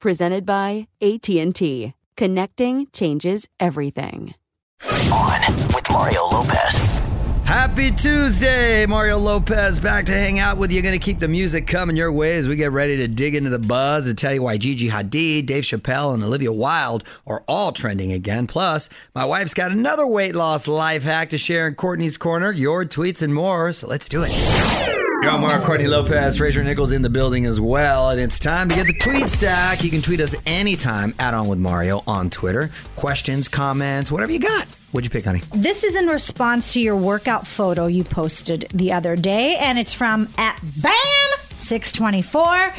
Presented by AT&T. Connecting changes everything. On with Mario Lopez. Happy Tuesday, Mario Lopez. Back to hang out with you. Going to keep the music coming your way as we get ready to dig into the buzz and tell you why Gigi Hadid, Dave Chappelle, and Olivia Wilde are all trending again. Plus, my wife's got another weight loss life hack to share in Courtney's Corner, your tweets and more. So let's do it. I'm Mario Courtney Lopez, Razor Nichols in the building as well, and it's time to get the tweet stack. You can tweet us anytime at On With Mario on Twitter. Questions, comments, whatever you got. What'd you pick, honey? This is in response to your workout photo you posted the other day, and it's from at BAM624.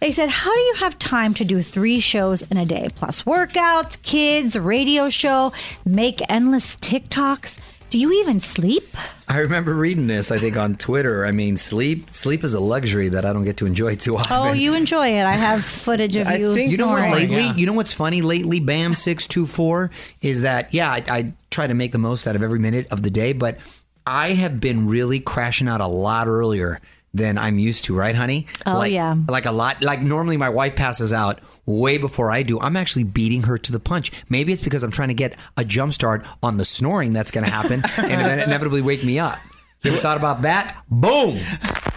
They said, how do you have time to do 3 shows in a day, plus workouts, kids, radio show, make endless TikToks? Do you even sleep? I remember reading this, I think, on Twitter. I mean, sleep is a luxury that I don't get to enjoy too often. Oh, you enjoy it. I have footage of you. You know what, lately? Yeah. You know what's funny lately, BAM624, is that, I try to make the most out of every minute of the day, but I have been really crashing out a lot earlier than I'm used to, right, honey? Oh, yeah. Like a lot. Like normally my wife passes out way before I do. I'm actually beating her to the punch. Maybe it's because I'm trying to get a jump start on the snoring that's going to happen and then inevitably wake me up. You ever thought about that? Boom!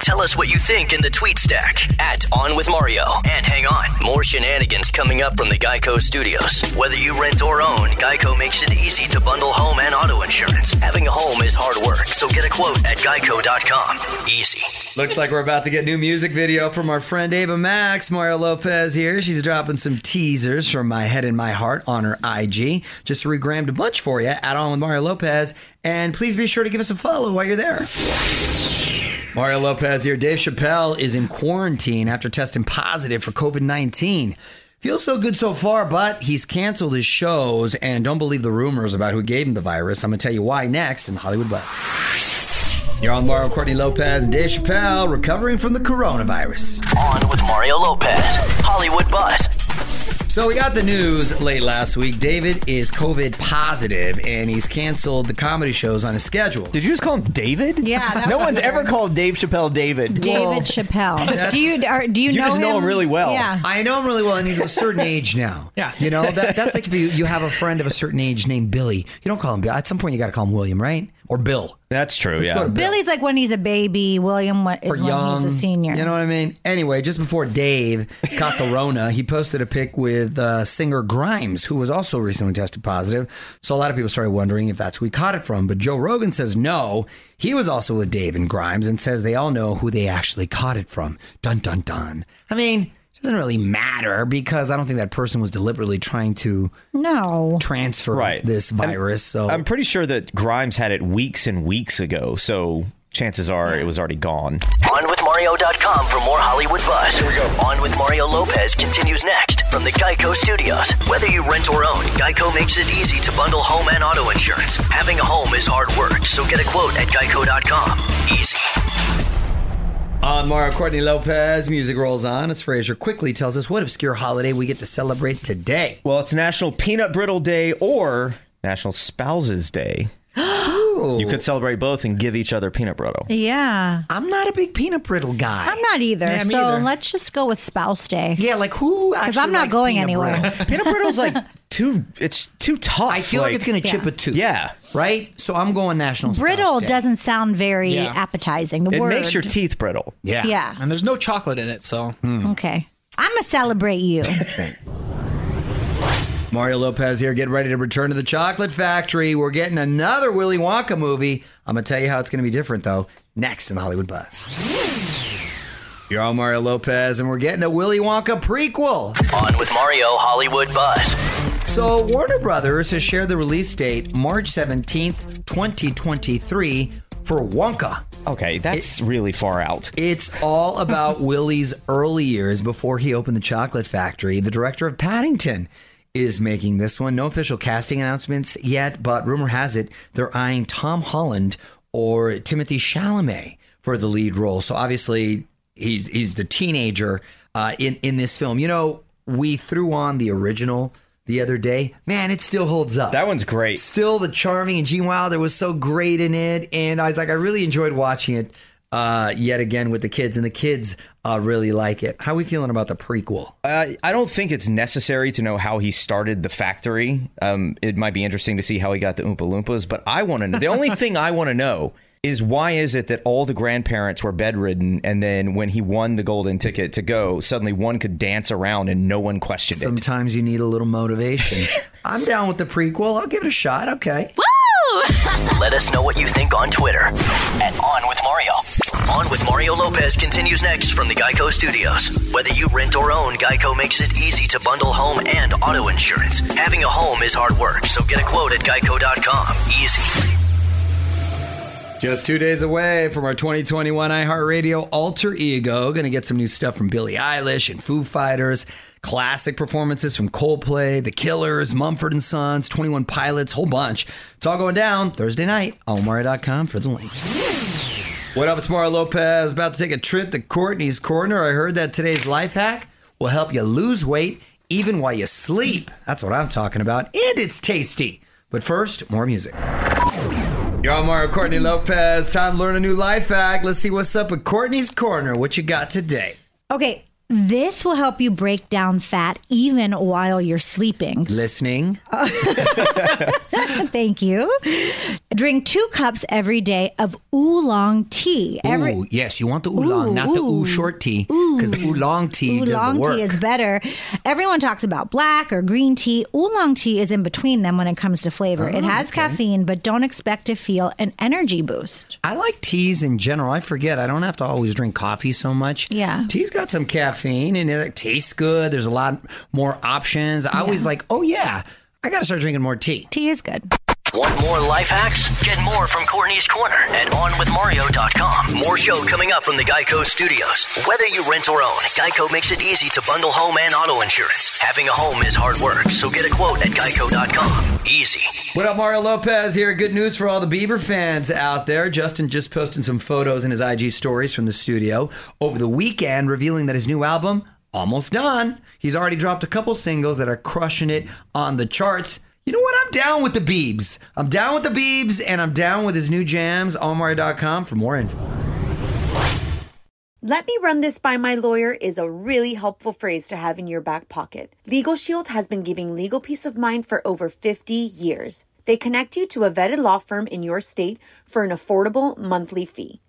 Tell us what you think in the tweet stack at On With Mario. And hang on, more shenanigans coming up from the Geico Studios. Whether you rent or own, Geico makes it easy to bundle home and auto insurance. Having a home is hard work, so get a quote at geico.com. Easy. Looks like we're about to get new music video from our friend Ava Max. Mario Lopez here. She's dropping some teasers from My Head and My Heart on her IG. Just regrammed a bunch for you at On With Mario Lopez. And please be sure to give us a follow while you're there. Mario Lopez here. Dave Chappelle is in quarantine after testing positive for COVID-19. Feels so good so far, but he's canceled his shows and don't believe the rumors about who gave him the virus. I'm going to tell you why next in Hollywood Buzz. You're on Mario Courtney Lopez. Dave Chappelle recovering from the coronavirus. On with Mario Lopez. Hollywood Buzz. So we got the news late last week. David is COVID positive, and he's canceled the comedy shows on his schedule. Did you just call him David? Yeah. No one's ever called Dave Chappelle David. David Chappelle. Do you know just know him really well. Yeah. I know him really well, and he's of a certain age now. Yeah. You know, that's like if you have a friend of a certain age named Billy. You don't call him Bill. At some point, you got to call him William, right? Or Bill. That's true, yeah. Billy's like when he's a baby. William is when he's a senior. You know what I mean? Anyway, just before Dave caught the Rona, he posted a pic with singer Grimes, who was also recently tested positive. So a lot of people started wondering if that's who he caught it from. But Joe Rogan says no. He was also with Dave and Grimes and says they all know who they actually caught it from. Dun, dun, dun. I mean... It doesn't really matter because I don't think that person was deliberately trying to transfer this virus. And so I'm pretty sure that Grimes had it weeks and weeks ago. So chances are it was already gone. OnWithMario.com for more Hollywood buzz. Here we go. On with Mario Lopez continues next from the Geico Studios. Whether you rent or own, Geico makes it easy to bundle home and auto insurance. Having a home is hard work, so get a quote at Geico.com. Easy. On Mario, Courtney Lopez, music rolls on as Fraser quickly tells us what obscure holiday we get to celebrate today. Well, it's National Peanut Brittle Day or National Spouses Day. You could celebrate both and give each other peanut brittle. Yeah. I'm not a big peanut brittle guy. I'm not either. Yeah, so either. Let's just go with Spouse Day. Yeah, like who actually Because I'm not going anywhere. Brittle? Peanut brittle's like it's too tough. I feel like it's going to chip a tooth. Yeah. Right? So I'm going National Spouse Day. Brittle doesn't sound very appetizing. The word. It makes your teeth brittle. Yeah. Yeah. And there's no chocolate in it, so. Okay. I'm going to celebrate you. Mario Lopez here, getting ready to return to the chocolate factory. We're getting another Willy Wonka movie. I'm going to tell you how it's going to be different, though, next in the Hollywood Buzz. You're on Mario Lopez, and we're getting a Willy Wonka prequel. On with Mario Hollywood Buzz. So Warner Brothers has shared the release date, March 17th, 2023, for Wonka. Okay, that's really far out. It's all about Willy's early years before he opened the chocolate factory. The director of Paddington is making this one. No official casting announcements yet, but rumor has it they're eyeing Tom Holland or Timothée Chalamet for the lead role. So obviously he's the teenager in this film. You know, we threw on the original the other day. Man, it still holds up. That one's great. Still the charming, and Gene Wilder was so great in it. And I was like, I really enjoyed watching it yet again with the kids, and the kids really like it. How are we feeling about the prequel? I don't think it's necessary to know how he started the factory. It might be interesting to see how he got the Oompa Loompas, but I want to know. The only thing I want to know is why is it that all the grandparents were bedridden, and then when he won the golden ticket to go, suddenly one could dance around and no one questioned it. Sometimes you need a little motivation. I'm down with the prequel. I'll give it a shot. Okay. Woo! Let us know what you think on Twitter at On With Mario. On With Mario Lopez continues next from the Geico Studios. Whether you rent or own, Geico makes it easy to bundle home and auto insurance. Having a home is hard work, so get a quote at Geico.com. Easy. Just 2 days away from our 2021 iHeartRadio Alter Ego. Going to get some new stuff from Billie Eilish and Foo Fighters. Classic performances from Coldplay, The Killers, Mumford & Sons, 21 Pilots, whole bunch. It's all going down Thursday night on Mario.com for the link. What up? It's Mario Lopez. About to take a trip to Courtney's Corner. I heard that today's life hack will help you lose weight even while you sleep. That's what I'm talking about. And it's tasty. But first, more music. You're on Mario, Courtney Lopez. Time to learn a new life hack. Let's see what's up with Courtney's Corner. What you got today? Okay, this will help you break down fat even while you're sleeping. Listening. Thank you. Drink 2 cups every day of oolong tea. Ooh, yes, you want the oolong, not the oo short tea, because the oolong tea does the work. Oolong tea is better. Everyone talks about black or green tea. Oolong tea is in between them when it comes to flavor. It has caffeine, but don't expect to feel an energy boost. I like teas in general. I forget. I don't have to always drink coffee so much. Yeah. Tea's got some caffeine and it tastes good. There's a lot more options. I always like, I got to start drinking more tea. Tea is good. Want more life hacks? Get more from Courtney's Corner at OnWithMario.com. More show coming up from the Geico Studios. Whether you rent or own, Geico makes it easy to bundle home and auto insurance. Having a home is hard work, so get a quote at Geico.com. Easy. What up, Mario Lopez here. Good news for all the Bieber fans out there. Justin just posted some photos in his IG stories from the studio over the weekend, revealing that his new album, almost done. He's already dropped a couple singles that are crushing it on the charts. You know what? I'm down with the Biebs. I'm down with the Biebs, and I'm down with his new jams. Omari.com for more info. Let me run this by my lawyer is a really helpful phrase to have in your back pocket. LegalShield has been giving legal peace of mind for over 50 years. They connect you to a vetted law firm in your state for an affordable monthly fee.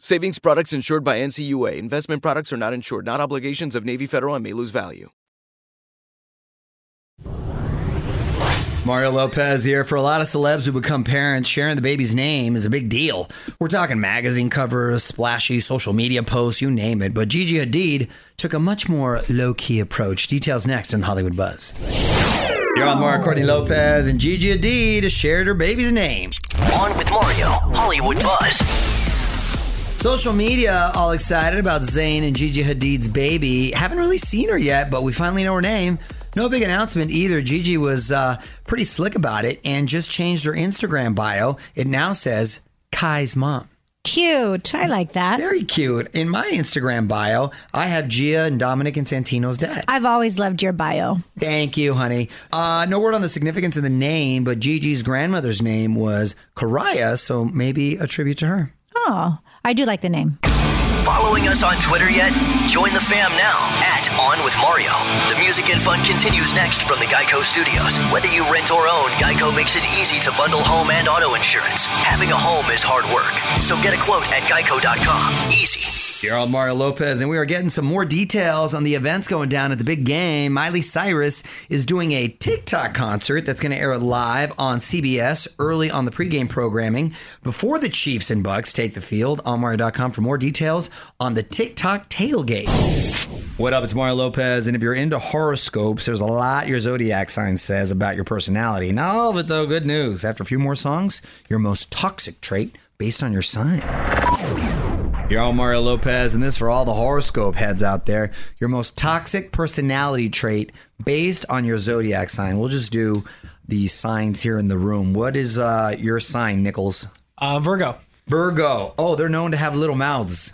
Savings products insured by NCUA. Investment products are not insured, not obligations of Navy Federal and may lose value. Mario Lopez here. For a lot of celebs who become parents, sharing the baby's name is a big deal. We're talking magazine covers, splashy social media posts, you name it. But Gigi Hadid took a much more low-key approach. Details next on Hollywood Buzz. You're on Mario, Courtney Lopez, and Gigi Hadid shared her baby's name. On with Mario, Hollywood Buzz. Social media all excited about Zayn and Gigi Hadid's baby. Haven't really seen her yet, but we finally know her name. No big announcement either. Gigi was pretty slick about it and just changed her Instagram bio. It now says, Kai's mom. Cute. I like that. Very cute. In my Instagram bio, I have Gia and Dominic and Santino's dad. I've always loved your bio. Thank you, honey. No word on the significance of the name, but Gigi's grandmother's name was Karaya, so maybe a tribute to her. Oh, I do like the name. Following us on Twitter yet? Join the fam now at On With Mario. The music and fun continues next from the Geico Studios. Whether you rent or own, Geico makes it easy to bundle home and auto insurance. Having a home is hard work. So get a quote at geico.com. Easy. You're on Mario Lopez, and we are getting some more details on the events going down at the big game. Miley Cyrus is doing a TikTok concert that's going to air live on CBS early on the pregame programming before the Chiefs and Bucks take the field. On Mario.com for more details on the TikTok tailgate. What up? It's Mario Lopez. And if you're into horoscopes, there's a lot your zodiac sign says about your personality. Not all of it, though. Good news. After a few more songs, your most toxic trait based on your sign. You're all Mario Lopez, and this for all the horoscope heads out there. Your most toxic personality trait based on your zodiac sign. We'll just do the signs here in the room. What is your sign, Nichols? Virgo. Virgo. Oh, they're known to have little mouths.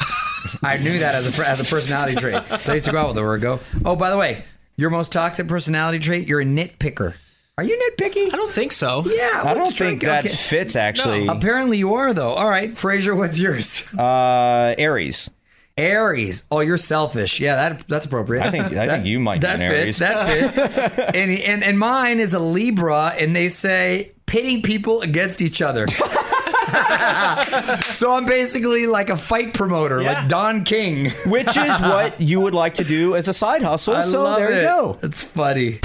I knew that as a personality trait. So I used to go out with a Virgo. Oh, by the way, your most toxic personality trait, you're a nitpicker. Are you nitpicky? I don't think so. Yeah. I don't think that fits, actually. No. Apparently you are, though. All right, Fraser, what's yours? Aries. Aries. Oh, you're selfish. Yeah, that's appropriate. I think you might be an Aries. That fits. And mine is a Libra, and they say, pitting people against each other. So I'm basically like a fight promoter, like Don King. Which is what you would like to do as a side hustle. So there you go. It's funny.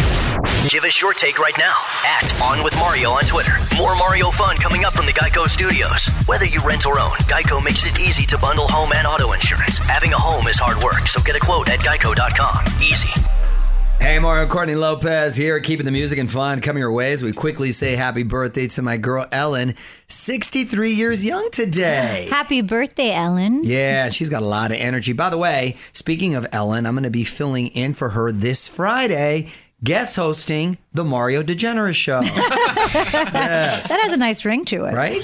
Give us your take right now at On With Mario on Twitter. More Mario fun coming up from the Geico Studios. Whether you rent or own, Geico makes it easy to bundle home and auto insurance. Having a home is hard work, so get a quote at geico.com. Easy. Hey, Mario, Courtney Lopez here, keeping the music and fun coming your way as we quickly say happy birthday to my girl, Ellen, 63 years young today. Happy birthday, Ellen. Yeah, she's got a lot of energy. By the way, speaking of Ellen, I'm going to be filling in for her this Friday, guest hosting the Mario DeGeneres Show. Yes. That has a nice ring to it. Right?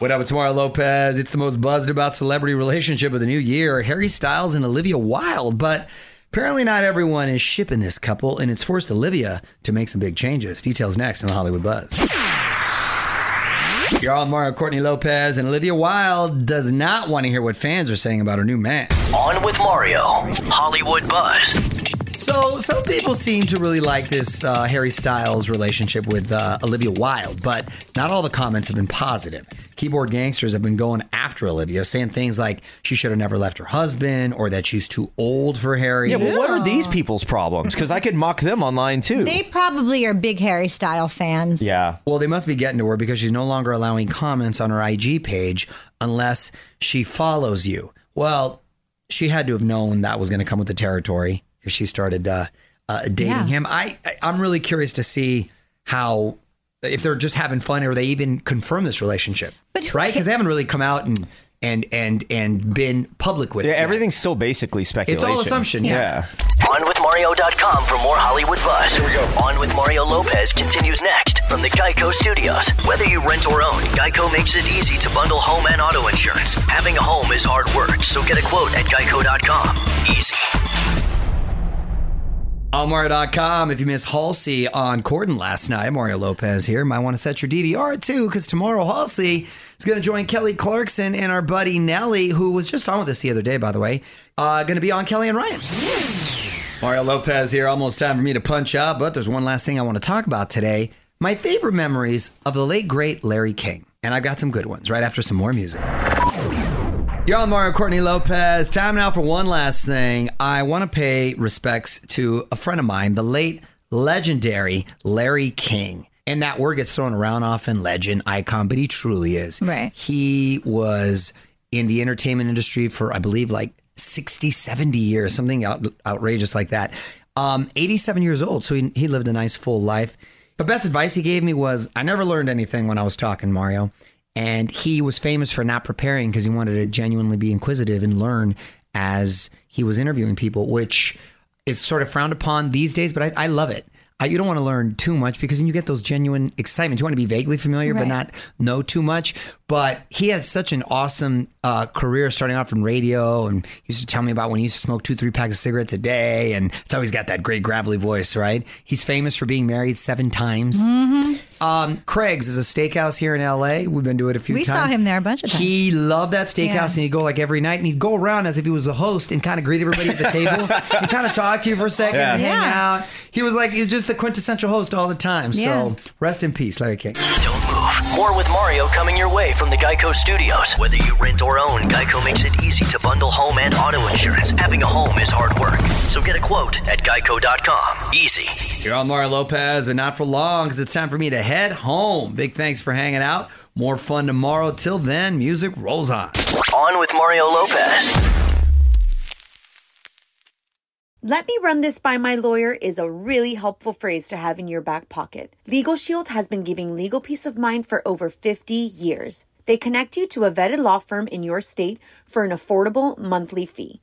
What up, it's Mario Lopez. It's the most buzzed about celebrity relationship of the new year, Harry Styles and Olivia Wilde, but apparently not everyone is shipping this couple, and it's forced Olivia to make some big changes. Details next on the Hollywood Buzz. You're on Mario, Courtney Lopez, and Olivia Wilde does not want to hear what fans are saying about her new man. On With Mario, Hollywood Buzz. So some people seem to really like this Harry Styles relationship with Olivia Wilde, but not all the comments have been positive. Keyboard gangsters have been going after Olivia, saying things like she should have never left her husband or that she's too old for Harry. Yeah, well, what are these people's problems? Because I could mock them online, too. They probably are big Harry Styles fans. Yeah. Well, they must be getting to her because she's no longer allowing comments on her IG page unless she follows you. Well, she had to have known that was going to come with the territory if she started dating him. I'm really curious to see how... if they're just having fun or they even confirm this relationship, right? Because they haven't really come out and been public with it. Yeah, everything's still basically speculation. It's all assumption. Yeah. OnWithMario.com for more Hollywood buzz. Here we go. On with Mario Lopez continues next from the Geico Studios. Whether you rent or own, Geico makes it easy to bundle home and auto insurance. Having a home is hard work, so get a quote at Geico.com. Easy. Mario.com. If you missed Halsey on Corden last night, Mario Lopez here. Might want to set your DVR too, because tomorrow Halsey is going to join Kelly Clarkson and our buddy Nelly, who was just on with us the other day, by the way, going to be on Kelly and Ryan. Mario Lopez here. Almost time for me to punch up, but there's one last thing I want to talk about today. My favorite memories of the late, great Larry King. And I've got some good ones right after some more music. You're on Mario Courtney Lopez. Time now for one last thing. I want to pay respects to a friend of mine, the late legendary Larry King. And that word gets thrown around often, legend, icon, but he truly is. Right. He was in the entertainment industry for, I believe, like 60, 70 years, something outrageous like that. 87 years old, so he lived a nice full life. The best advice he gave me was, I never learned anything when I was talking, Mario. And he was famous for not preparing because he wanted to genuinely be inquisitive and learn as he was interviewing people, which is sort of frowned upon these days, but I love it. You don't want to learn too much because then you get those genuine excitements. You want to be vaguely familiar, but not know too much. But he had such an awesome career starting off in radio, and he used to tell me about when he used to smoke 2-3 packs of cigarettes a day, and it's always got that great gravelly voice, right? He's famous for being married 7 times. Mm-hmm. Craig's is a steakhouse here in L.A. We've been to it a few times. We saw him there a bunch of times. He loved that steakhouse, and he'd go like every night, and he'd go around as if he was a host and kind of greet everybody at the table. He'd kind of talk to you for a second and hang out. He was just the quintessential host all the time. So rest in peace, Larry King. Don't move. More with Mario coming your way from the Geico Studios. Whether you rent or own, Geico makes it easy to bundle home and auto insurance. Having a home is hard work. So get a quote at Geico.com. Easy. You're on Mario Lopez, but not for long because it's time for me to head home. Big thanks for hanging out. More fun tomorrow. Till then, music rolls on. On with Mario Lopez. Let me run this by my lawyer is a really helpful phrase to have in your back pocket. LegalShield has been giving legal peace of mind for over 50 years. They connect you to a vetted law firm in your state for an affordable monthly fee.